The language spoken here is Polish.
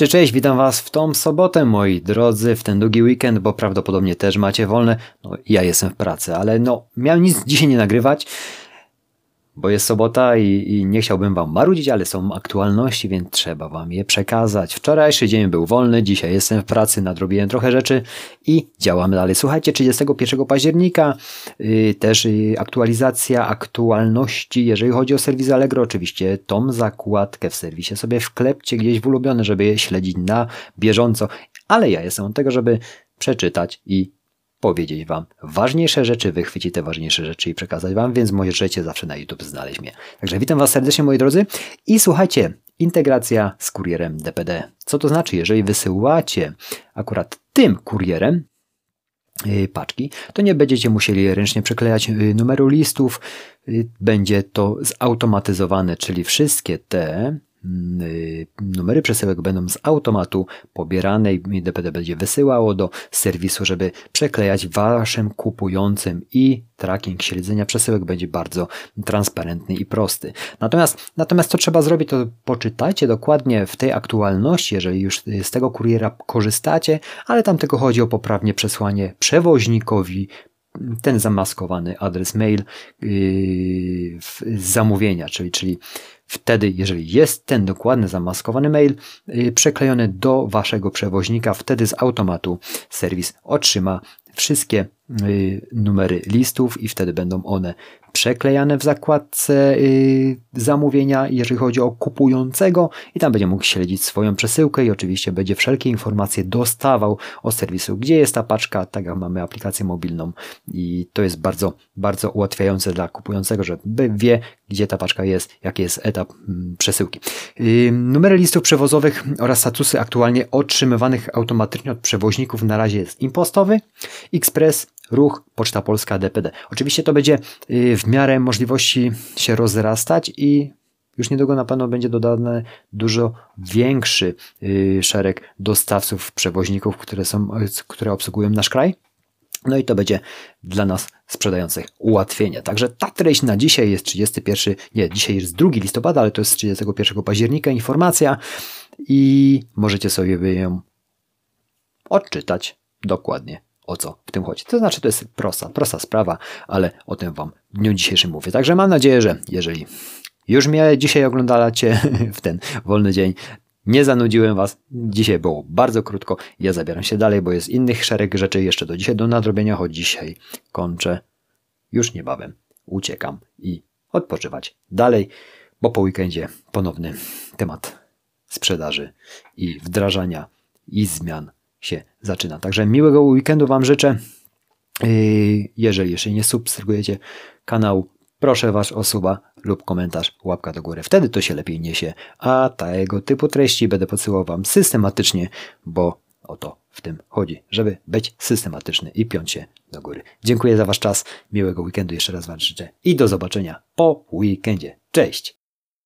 Cześć, witam was w tą sobotę, moi drodzy, w ten długi weekend, bo prawdopodobnie też macie wolne. No, ja jestem w pracy, ale no, miałem nic dzisiaj nie nagrywać, bo jest sobota i nie chciałbym wam marudzić, ale są aktualności, więc trzeba wam je przekazać. Wczorajszy dzień był wolny, dzisiaj jestem w pracy, nadrobiłem trochę rzeczy i działamy dalej. Słuchajcie, 31 października też aktualizacja aktualności, jeżeli chodzi o serwis Allegro. Oczywiście tą zakładkę w serwisie sobie wklepcie gdzieś w ulubione, żeby je śledzić na bieżąco, ale ja jestem od tego, żeby przeczytać i powiedzieć wam ważniejsze rzeczy, wychwycić te ważniejsze rzeczy i przekazać wam, więc możecie zawsze na YouTube znaleźć mnie. Także witam was serdecznie, moi drodzy, i słuchajcie, integracja z kurierem DPD. Co to znaczy? Jeżeli wysyłacie akurat tym kurierem paczki, to nie będziecie musieli ręcznie przyklejać numeru listów, będzie to zautomatyzowane, czyli wszystkie te numery przesyłek będą z automatu pobierane i DPD będzie wysyłało do serwisu, żeby przeklejać waszym kupującym, i tracking śledzenia przesyłek będzie bardzo transparentny i prosty. Natomiast co trzeba zrobić, to poczytajcie dokładnie w tej aktualności, jeżeli już z tego kuriera korzystacie, ale tam tylko chodzi o poprawnie przesłanie przewoźnikowi ten zamaskowany adres mail zamówienia, czyli wtedy, jeżeli jest ten dokładny zamaskowany mail przeklejony do waszego przewoźnika, wtedy z automatu serwis otrzyma wszystkie numery listów i wtedy będą one przeklejane w zakładce zamówienia, jeżeli chodzi o kupującego, i tam będzie mógł śledzić swoją przesyłkę i oczywiście będzie wszelkie informacje dostawał o serwisu, gdzie jest ta paczka, tak jak mamy aplikację mobilną, i to jest bardzo, bardzo ułatwiające dla kupującego, że wie, gdzie ta paczka jest, jaki jest etap przesyłki. Numery listów przewozowych oraz statusy aktualnie otrzymywanych automatycznie od przewoźników na razie jest Impostowy, Express, Ruch, Poczta Polska, DPD. Oczywiście to będzie w miarę możliwości się rozrastać i już niedługo na pewno będzie dodany dużo większy szereg dostawców, przewoźników, które obsługują nasz kraj. No i to będzie dla nas sprzedających ułatwienie. Także ta treść na dzisiaj jest dzisiaj jest 2 listopada, ale to jest 31 października informacja i możecie sobie ją odczytać dokładnie, o co w tym chodzi. To znaczy, to jest prosta sprawa, ale o tym wam w dniu dzisiejszym mówię. Także mam nadzieję, że jeżeli już mnie dzisiaj oglądacie w ten wolny dzień, nie zanudziłem was. Dzisiaj było bardzo krótko. Ja zabieram się dalej, bo jest innych szereg rzeczy jeszcze do dzisiaj do nadrobienia, choć dzisiaj kończę. Już niebawem uciekam i odpoczywać dalej, bo po weekendzie ponowny temat sprzedaży i wdrażania i zmian się zaczyna. Także miłego weekendu wam życzę. Jeżeli jeszcze nie subskrybujecie kanału, proszę was o suba lub komentarz, łapka do góry. Wtedy to się lepiej niesie, a tego typu treści będę podsyłał wam systematycznie, bo o to w tym chodzi, żeby być systematyczny i piąć się do góry. Dziękuję za wasz czas, miłego weekendu jeszcze raz wam życzę i do zobaczenia po weekendzie. Cześć!